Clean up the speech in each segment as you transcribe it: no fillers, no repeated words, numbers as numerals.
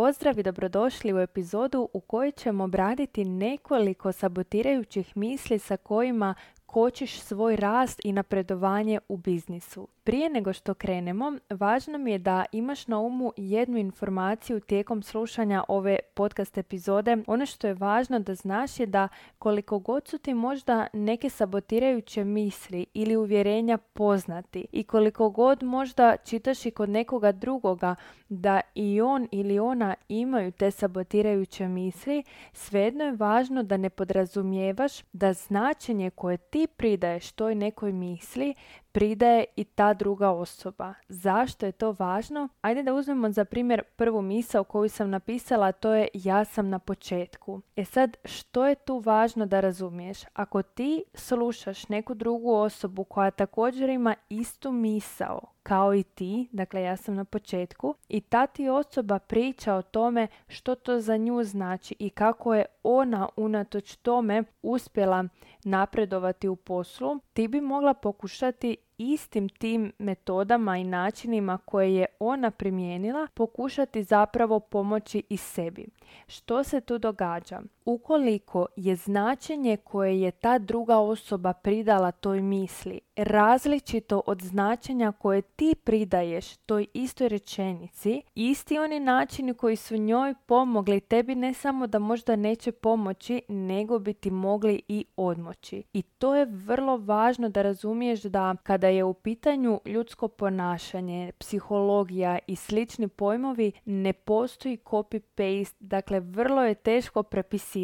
Pozdrav i dobrodošli u epizodu u kojoj ćemo obraditi nekoliko sabotirajućih misli sa kojima kočiš svoj rast i napredovanje u biznisu. Prije nego što krenemo, važno mi je da imaš na umu jednu informaciju tijekom slušanja ove podcast epizode. Ono što je važno da znaš je da koliko god su ti možda neke sabotirajuće misli ili uvjerenja poznati i koliko god možda čitaš i kod nekoga drugoga da i on ili ona imaju te sabotirajuće misli, svejedno je važno da ne podrazumijevaš da značenje koje ti pridaješ toj nekoj misli pridaje i ta druga osoba. Zašto je to važno? Ajde da uzmemo za primjer prvu misao koju sam napisala, to je ja sam na početku. E sad, što je tu važno da razumiješ? Ako ti slušaš neku drugu osobu koja također ima istu misao kao i ti, dakle ja sam na početku, i ta ti osoba priča o tome što to za nju znači i kako je ona unatoč tome uspjela napredovati u poslu, ti bi mogla pokušati istim tim metodama i načinima koje je ona primijenila, pokušati zapravo pomoći i sebi. Što se tu događa? Ukoliko je značenje koje je ta druga osoba pridala toj misli različito od značenja koje ti pridaješ toj istoj rečenici, isti oni načini koji su njoj pomogli tebi ne samo da možda neće pomoći, nego bi ti mogli i odmoći. I to je vrlo važno da razumiješ da kada je u pitanju ljudsko ponašanje, psihologija i slični pojmovi, ne postoji copy-paste, dakle vrlo je teško prepisivati.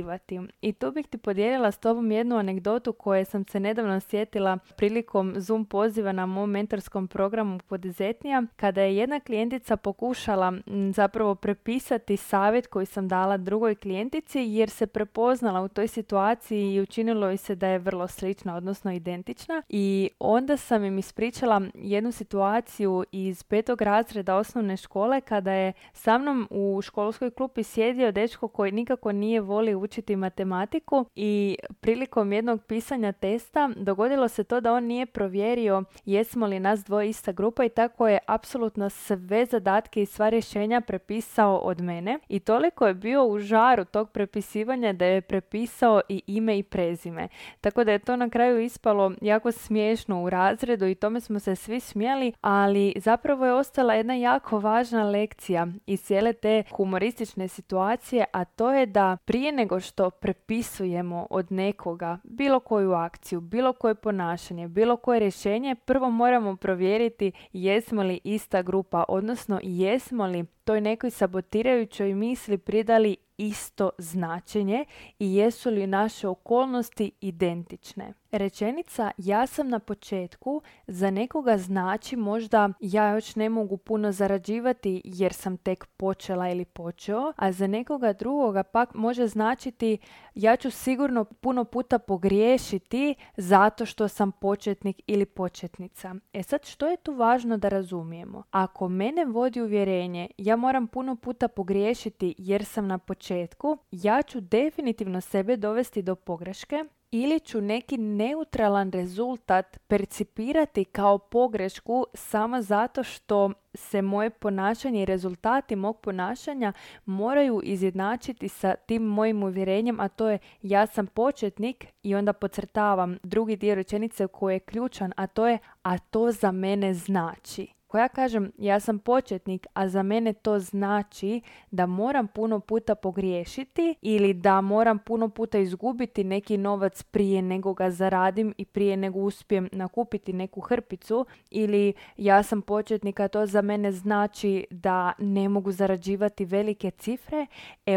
I tu bih ti podijelila s tobom jednu anegdotu koju sam se nedavno sjetila prilikom Zoom poziva na mom mentorskom programu Poduzetnja, kada je jedna klijentica pokušala zapravo prepisati savjet koji sam dala drugoj klijentici jer se prepoznala u toj situaciji i učinilo joj se da je vrlo slična, odnosno identična. I onda sam im ispričala jednu situaciju iz 5. razreda osnovne škole kada je sa mnom u školskoj klupi sjedio dečko koji nikako nije volio učiti matematiku i prilikom jednog pisanja testa dogodilo se to da on nije provjerio jesmo li nas dvoje ista grupa i tako je apsolutno sve zadatke i sva rješenja prepisao od mene i toliko je bio u žaru tog prepisivanja da je prepisao i ime i prezime. Tako da je to na kraju ispalo jako smiješno u razredu i tome smo se svi smijali, ali zapravo je ostala jedna jako važna lekcija iz cijele te humoristične situacije, a to je da prije nego što prepisujemo od nekoga bilo koju akciju, bilo koje ponašanje, bilo koje rješenje, prvo moramo provjeriti jesmo li ista grupa, odnosno jesmo li toj nekoj sabotirajućoj misli pridali isto značenje i jesu li naše okolnosti identične. Rečenica ja sam na početku za nekoga znači možda ja još ne mogu puno zarađivati jer sam tek počela ili počeo, a za nekoga drugoga pak može značiti ja ću sigurno puno puta pogriješiti zato što sam početnik ili početnica. E sad, što je tu važno da razumijemo? Ako mene vodi uvjerenje ja moram puno puta pogriješiti jer sam na početku, ja ću definitivno sebe dovesti do pogreške ili ću neki neutralan rezultat percipirati kao pogrešku samo zato što se moje ponašanje i rezultati mog ponašanja moraju izjednačiti sa tim mojim uvjerenjem, a to je ja sam početnik i onda podcrtavam drugi dio rečenice koji je ključan, a to je a to za mene znači. Ako ja kažem ja sam početnik, a za mene to znači da moram puno puta pogriješiti ili da moram puno puta izgubiti neki novac prije nego ga zaradim i prije nego uspijem nakupiti neku hrpicu, ili ja sam početnik, a to za mene znači da ne mogu zarađivati velike cifre,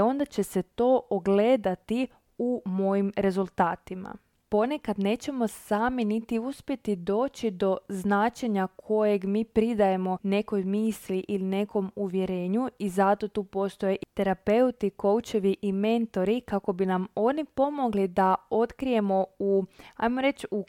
onda će se to ogledati u mojim rezultatima. Ponekad nećemo sami niti uspjeti doći do značenja kojeg mi pridajemo nekoj misli ili nekom uvjerenju i zato tu postoje i terapeuti, koučevi i mentori kako bi nam oni pomogli da otkrijemo u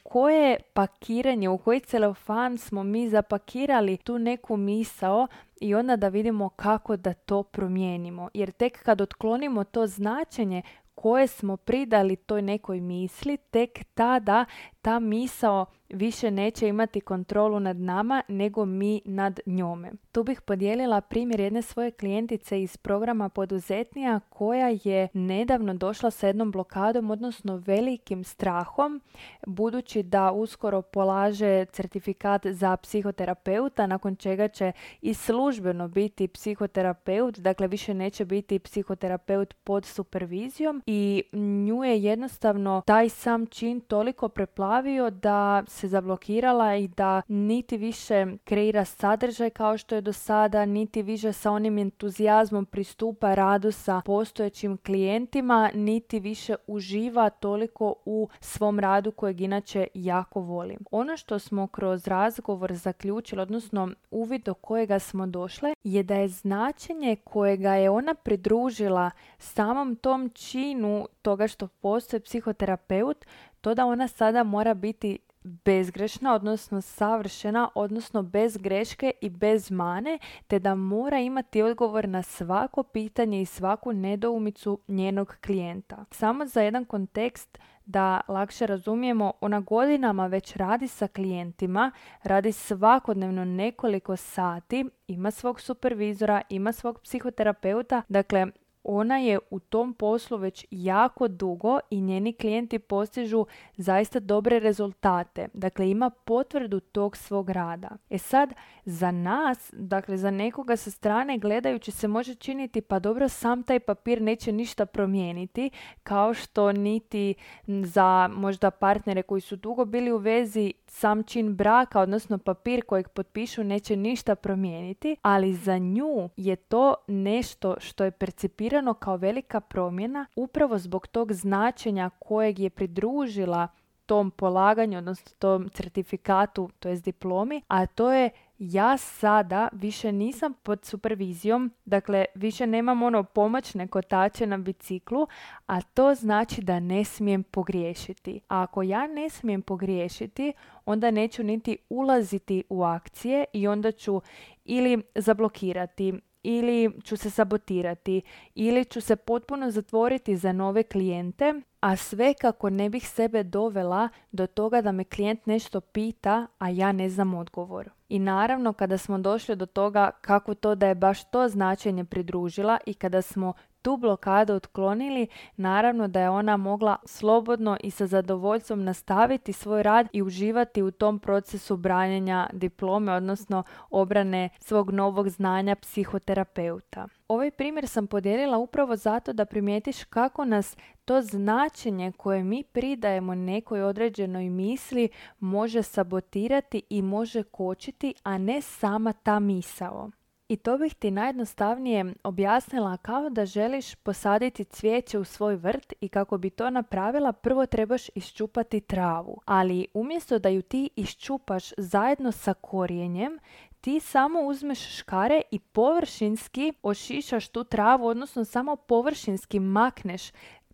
koje pakiranje, u koji celofan smo mi zapakirali tu neku misao i onda da vidimo kako da to promijenimo. Jer tek kad otklonimo to značenje koje smo pridali toj nekoj misli, tek tada ta misao više neće imati kontrolu nad nama nego mi nad njome. Tu bih podijelila primjer jedne svoje klijentice iz programa Poduzetnija koja je nedavno došla sa jednom blokadom, odnosno velikim strahom, budući da uskoro polaže certifikat za psihoterapeuta, nakon čega će i službeno biti psihoterapeut, dakle više neće biti psihoterapeut pod supervizijom, i nju je jednostavno taj sam čin toliko preplavio da se zablokirala i da niti više kreira sadržaj kao što je do sada, niti više sa onim entuzijazmom pristupa radu sa postojećim klijentima, niti više uživa toliko u svom radu kojeg inače jako volim. Ono što smo kroz razgovor zaključili, odnosno uvid do kojega smo došle, je da je značenje kojega je ona pridružila samom tom činu toga što postoji psihoterapeut, to da ona sada mora biti bezgrešna, odnosno savršena, odnosno bez greške i bez mane, te da mora imati odgovor na svako pitanje i svaku nedoumicu njenog klijenta. Samo za jedan kontekst da lakše razumijemo, ona godinama već radi sa klijentima, radi svakodnevno nekoliko sati, ima svog supervizora, ima svog psihoterapeuta, dakle ona je u tom poslu već jako dugo i njeni klijenti postižu zaista dobre rezultate. Dakle, ima potvrdu tog svog rada. E sad, za nas, dakle za nekoga sa strane gledajući, se može činiti pa dobro, sam taj papir neće ništa promijeniti, kao što niti za možda partnere koji su dugo bili u vezi sam čin braka, odnosno papir kojeg potpišu, neće ništa promijeniti, ali za nju je to nešto što je percipirano kao velika promjena upravo zbog tog značenja kojeg je pridružila tom polaganju, odnosno tom certifikatu, to jest diplomi, a to je: ja sada više nisam pod supervizijom, dakle više nemam ono pomoćne kotače na biciklu, a to znači da ne smijem pogriješiti. A ako ja ne smijem pogriješiti, onda neću niti ulaziti u akcije i onda ću ili zablokirati, ili ću se sabotirati, ili ću se potpuno zatvoriti za nove klijente, a sve kako ne bih sebe dovela do toga da me klijent nešto pita, a ja ne znam odgovor. I naravno, kada smo došli do toga kako to da je baš to značenje pridružila i kada smo tu blokadu otklonili, naravno da je ona mogla slobodno i sa zadovoljstvom nastaviti svoj rad i uživati u tom procesu branjenja diplome, odnosno obrane svog novog znanja psihoterapeuta. Ovaj primjer sam podijelila upravo zato da primijetiš kako nas to značenje koje mi pridajemo nekoj određenoj misli može sabotirati i može kočiti, a ne sama ta misao. I to bih ti najjednostavnije objasnila kao da želiš posaditi cvijeće u svoj vrt i kako bi to napravila, prvo trebaš iščupati travu. Ali umjesto da ju ti iščupaš zajedno sa korijenjem, ti samo uzmeš škare i površinski ošišaš tu travu, odnosno samo površinski makneš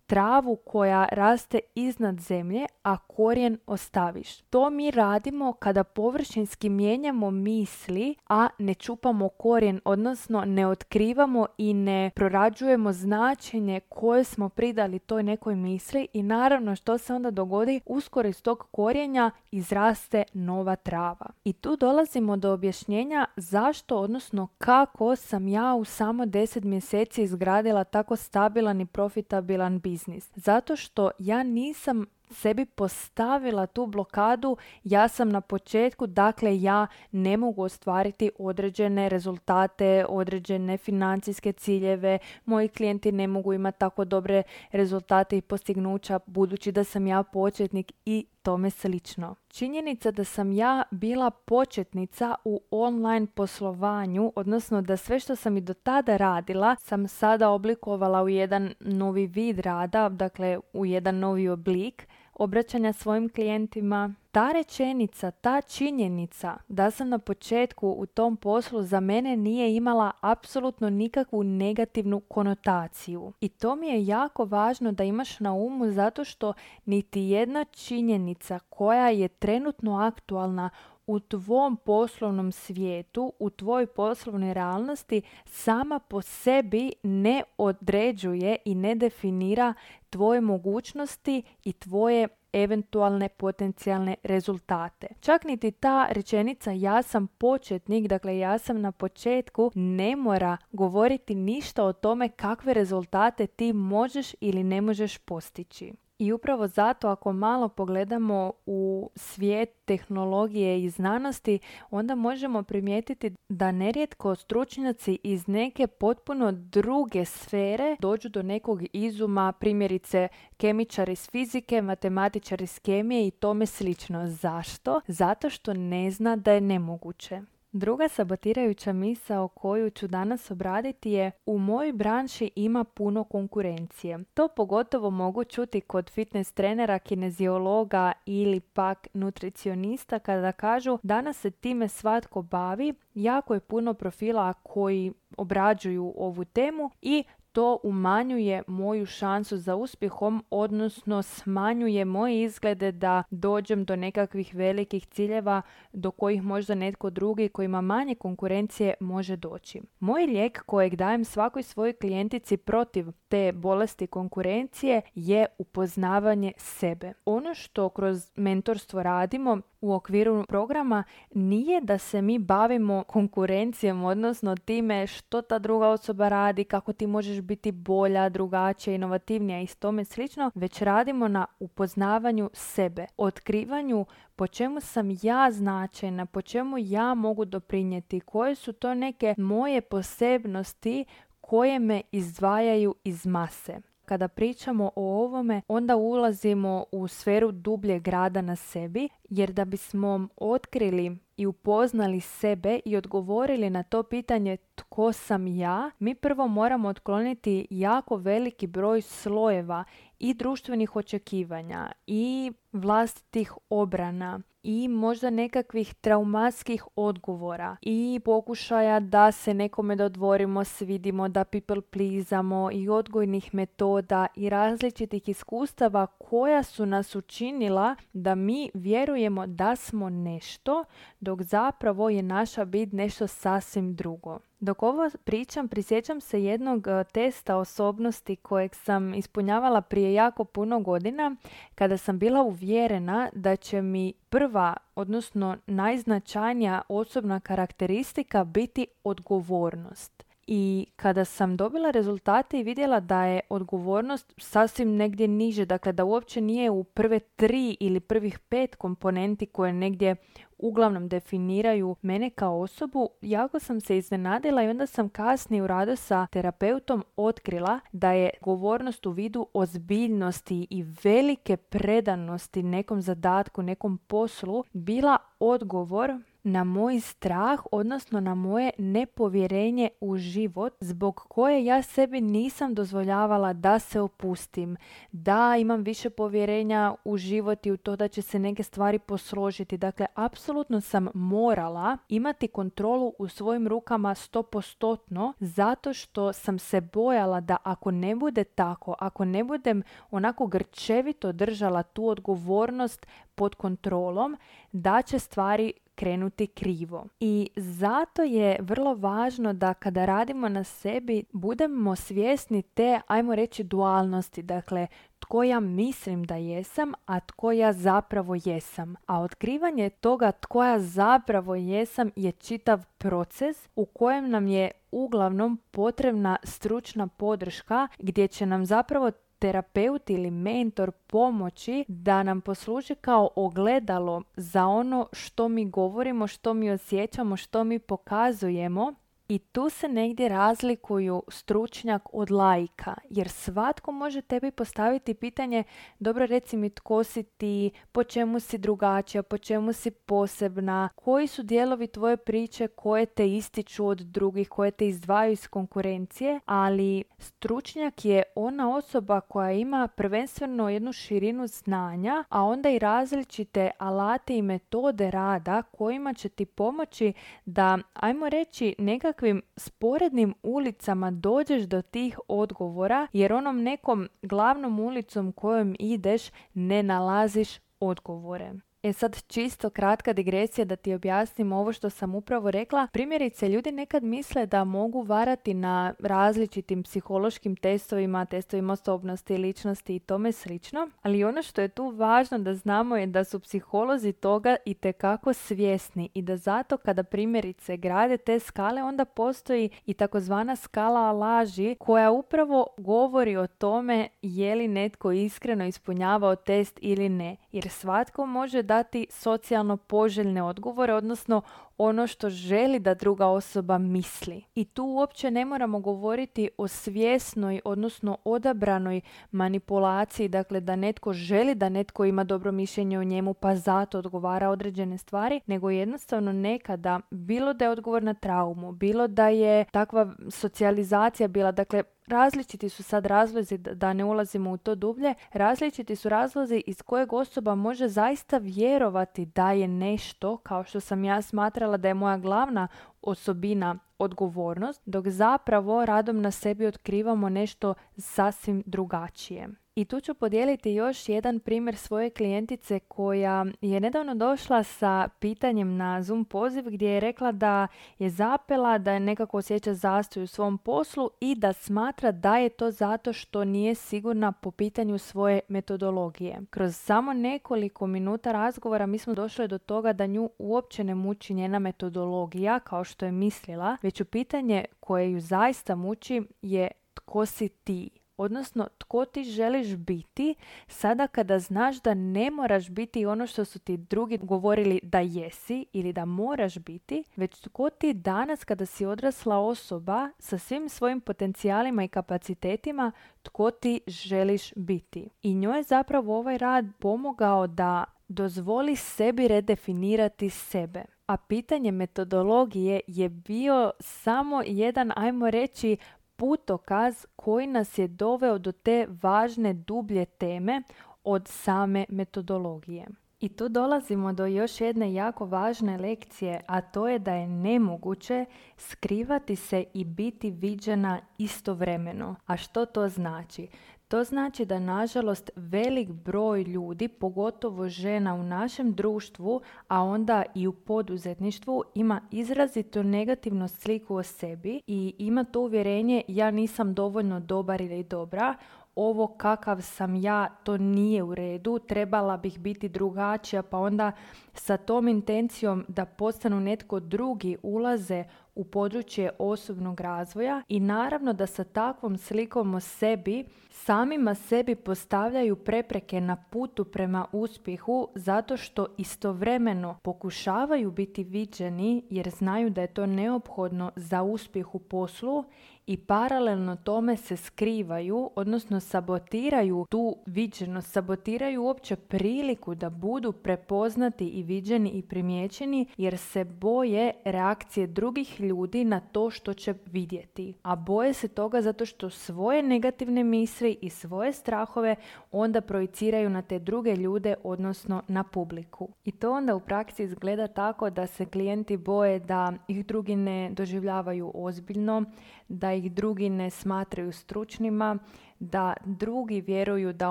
travu koja raste iznad zemlje, a korijen ostaviš. To mi radimo kada površinski mijenjamo misli, a ne čupamo korijen, odnosno ne otkrivamo i ne prorađujemo značenje koje smo pridali toj nekoj misli, i naravno što se onda dogodi, uskoro iz tog korijenja izraste nova trava. I tu dolazimo do objašnjenja zašto, odnosno kako sam ja u samo 10 mjeseci izgradila tako stabilan i profitabilan biznis. Zato što ja nisam sebi postavila tu blokadu, ja sam na početku, dakle ja ne mogu ostvariti određene rezultate, određene financijske ciljeve, moji klijenti ne mogu imati tako dobre rezultate i postignuća budući da sam ja početnik i tome slično. Činjenica da sam ja bila početnica u online poslovanju, odnosno da sve što sam i do tada radila sam sada oblikovala u jedan novi vid rada, dakle u jedan novi oblik obraćanja svojim klijentima. Ta rečenica, ta činjenica da sam na početku u tom poslu za mene nije imala apsolutno nikakvu negativnu konotaciju. I to mi je jako važno da imaš na umu, zato što niti jedna činjenica koja je trenutno aktualna u tvom poslovnom svijetu, u tvojoj poslovnoj realnosti, sama po sebi ne određuje i ne definira tvoje mogućnosti i tvoje eventualne potencijalne rezultate. Čak niti ta rečenica ja sam početnik, dakle ja sam na početku, ne mora govoriti ništa o tome kakve rezultate ti možeš ili ne možeš postići. I upravo zato ako malo pogledamo u svijet tehnologije i znanosti, onda možemo primijetiti da nerijetko stručnjaci iz neke potpuno druge sfere dođu do nekog izuma, primjerice kemičar iz fizike, matematičar iz kemije i tome slično. Zašto? Zato što ne zna da je nemoguće. Druga sabotirajuća misao koju ću danas obraditi je: u mojoj branši ima puno konkurencije. To pogotovo mogu čuti kod fitness trenera, kineziologa ili pak nutricionista kada kažu danas se time svatko bavi, jako je puno profila koji obrađuju ovu temu i to umanjuje moju šansu za uspjehom, odnosno smanjuje moje izglede da dođem do nekakvih velikih ciljeva do kojih možda netko drugi koji ima manje konkurencije može doći. Moj lijek kojeg dajem svakoj svojoj klijentici protiv te bolesti konkurencije je upoznavanje sebe. Ono što kroz mentorstvo radimo u okviru programa nije da se mi bavimo konkurencijom, odnosno time što ta druga osoba radi, kako ti možeš biti bolja, drugačija, inovativnija i tome slično, već radimo na upoznavanju sebe, otkrivanju po čemu sam ja značajna, po čemu ja mogu doprinijeti, koje su to neke moje posebnosti koje me izdvajaju iz mase. Kada pričamo o ovome, onda ulazimo u sferu dubljeg rada na sebi, jer da bismo otkrili i upoznali sebe i odgovorili na to pitanje tko sam ja, mi prvo moramo otkloniti jako veliki broj slojeva i društvenih očekivanja i vlastitih obrana i možda nekakvih traumatskih odgovora i pokušaja da se nekome dodvorimo, svidimo, da people pleasamo i odgojnih metoda i različitih iskustava koja su nas učinila da mi vjerujemo da smo nešto, dok zapravo je naša bit nešto sasvim drugo. Dok ovo pričam, prisjećam se jednog testa osobnosti kojeg sam ispunjavala prije jako puno godina kada sam bila uvjerena da će mi prva, odnosno najznačajnija osobna karakteristika biti odgovornost. I kada sam dobila rezultate i vidjela da je odgovornost sasvim negdje niže, dakle da uopće nije u prve 3 ili prvih 5 komponenti koje negdje uglavnom definiraju mene kao osobu, jako sam se iznenadila i onda sam kasnije u radu sa terapeutom otkrila da je odgovornost u vidu ozbiljnosti i velike predanosti nekom zadatku, nekom poslu bila odgovor na moj strah, odnosno na moje nepovjerenje u život zbog koje ja sebi nisam dozvoljavala da se opustim, da imam više povjerenja u život i u to da će se neke stvari posložiti. Dakle, apsolutno sam morala imati kontrolu u svojim rukama 100%, zato što sam se bojala da ako ne bude tako, ako ne budem onako grčevito držala tu odgovornost pod kontrolom, da će stvari krenuti krivo. I zato je vrlo važno da kada radimo na sebi budemo svjesni te, ajmo reći, dualnosti. Dakle, tko ja mislim da jesam, a tko ja zapravo jesam. A otkrivanje toga tko ja zapravo jesam je čitav proces u kojem nam je uglavnom potrebna stručna podrška gdje će nam zapravo terapeut ili mentor pomoći da nam posluži kao ogledalo za ono što mi govorimo, što mi osjećamo, što mi pokazujemo. I tu se negdje razlikuju stručnjak od laika, jer svatko može tebi postaviti pitanje: dobro, reci mi tko si ti, po čemu si drugačija, po čemu si posebna, koji su dijelovi tvoje priče koje te ističu od drugih, koje te izdvaju iz konkurencije, ali stručnjak je ona osoba koja ima prvenstveno jednu širinu znanja, a onda i različite alate i metode rada kojima će ti pomoći da, ajmo reći, nekakvim sporednim ulicama dođeš do tih odgovora, jer onom nekom glavnom ulicom kojom ideš ne nalaziš odgovore. E sad čisto kratka digresija da ti objasnim ovo što sam upravo rekla. Primjerice, ljudi nekad misle da mogu varati na različitim psihološkim testovima, testovima osobnosti, ličnosti i tome slično, ali ono što je tu važno da znamo je da su psiholozi toga itekako svjesni i da zato kada primjerice grade te skale, onda postoji i takozvana skala laži koja upravo govori o tome je li netko iskreno ispunjavao test ili ne, jer svatko može dati socijalno poželjne odgovore, odnosno ono što želi da druga osoba misli. I tu uopće ne moramo govoriti o svjesnoj, odnosno odabranoj manipulaciji, dakle da netko želi da netko ima dobro mišljenje o njemu pa zato odgovara određene stvari, nego jednostavno nekada, bilo da je odgovor na traumu, bilo da je takva socijalizacija bila, dakle različiti su sad razlozi, da ne ulazimo u to dublje, različiti su razlozi iz kojeg osoba može zaista vjerovati da je nešto, kao što sam ja smatrala da je moja glavna osobina odgovornost, dok zapravo radom na sebi otkrivamo nešto sasvim drugačije. I tu ću podijeliti još jedan primjer svoje klijentice koja je nedavno došla sa pitanjem na Zoom poziv gdje je rekla da je zapela, da je nekako osjeća zastoj u svom poslu i da smatra da je to zato što nije sigurna po pitanju svoje metodologije. Kroz samo nekoliko minuta razgovora mi smo došli do toga da nju uopće ne muči njena metodologija kao što je mislila, već u pitanje koje ju zaista muči je tko si ti? Odnosno, tko ti želiš biti sada kada znaš da ne moraš biti ono što su ti drugi govorili da jesi ili da moraš biti, već tko ti danas kada si odrasla osoba sa svim svojim potencijalima i kapacitetima, tko ti želiš biti. I njoj je zapravo ovaj rad pomogao da dozvoli sebi redefinirati sebe. A pitanje metodologije je bio samo jedan, ajmo reći, putokaz koji nas je doveo do te važne dublje teme od same metodologije. I tu dolazimo do još jedne jako važne lekcije, a to je da je nemoguće skrivati se i biti viđena istovremeno. A što to znači? To znači da, nažalost, velik broj ljudi, pogotovo žena u našem društvu, a onda i u poduzetništvu, ima izrazito negativnu sliku o sebi i ima to uvjerenje ja nisam dovoljno dobar ili dobra, ovo kakav sam ja, to nije u redu, trebala bih biti drugačija, pa onda sa tom intencijom da postanu netko drugi ulaze u područje osobnog razvoja i naravno da sa takvom slikom o sebi samima sebi postavljaju prepreke na putu prema uspjehu zato što istovremeno pokušavaju biti viđeni jer znaju da je to neophodno za uspjeh u poslu i paralelno tome se skrivaju, odnosno sabotiraju tu viđenost, sabotiraju uopće priliku da budu prepoznati i viđeni i primijećeni jer se boje reakcije drugih ljudi na to što će vidjeti. A boje se toga zato što svoje negativne misli i svoje strahove onda projiciraju na te druge ljude, odnosno na publiku. I to onda u praksi izgleda tako da se klijenti boje da ih drugi ne doživljavaju ozbiljno, da ih drugi ne smatraju stručnima, da drugi vjeruju da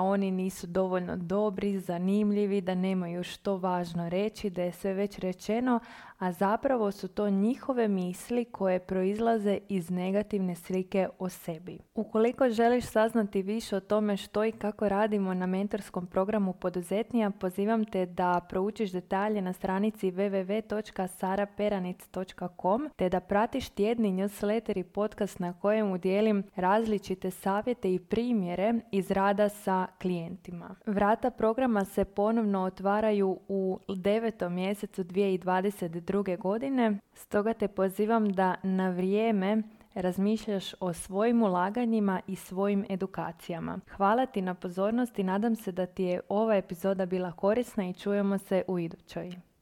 oni nisu dovoljno dobri, zanimljivi, da nemaju što važno reći, da je sve već rečeno, a zapravo su to njihove misli koje proizlaze iz negativne slike o sebi. Ukoliko želiš saznati više o tome što i kako radimo na mentorskom programu Poduzetnija, pozivam te da proučiš detalje na stranici www.saraperanic.com te da pratiš tjedni newsletter i podcast na kojemu dijelim različite savjete i primjere iz rada sa klijentima. Vrata programa se ponovno otvaraju u 9. mjesecu 2022. godine, stoga te pozivam da na vrijeme razmišljaš o svojim ulaganjima i svojim edukacijama. Hvala ti na pozornosti, nadam se da ti je ova epizoda bila korisna i čujemo se u idućoj.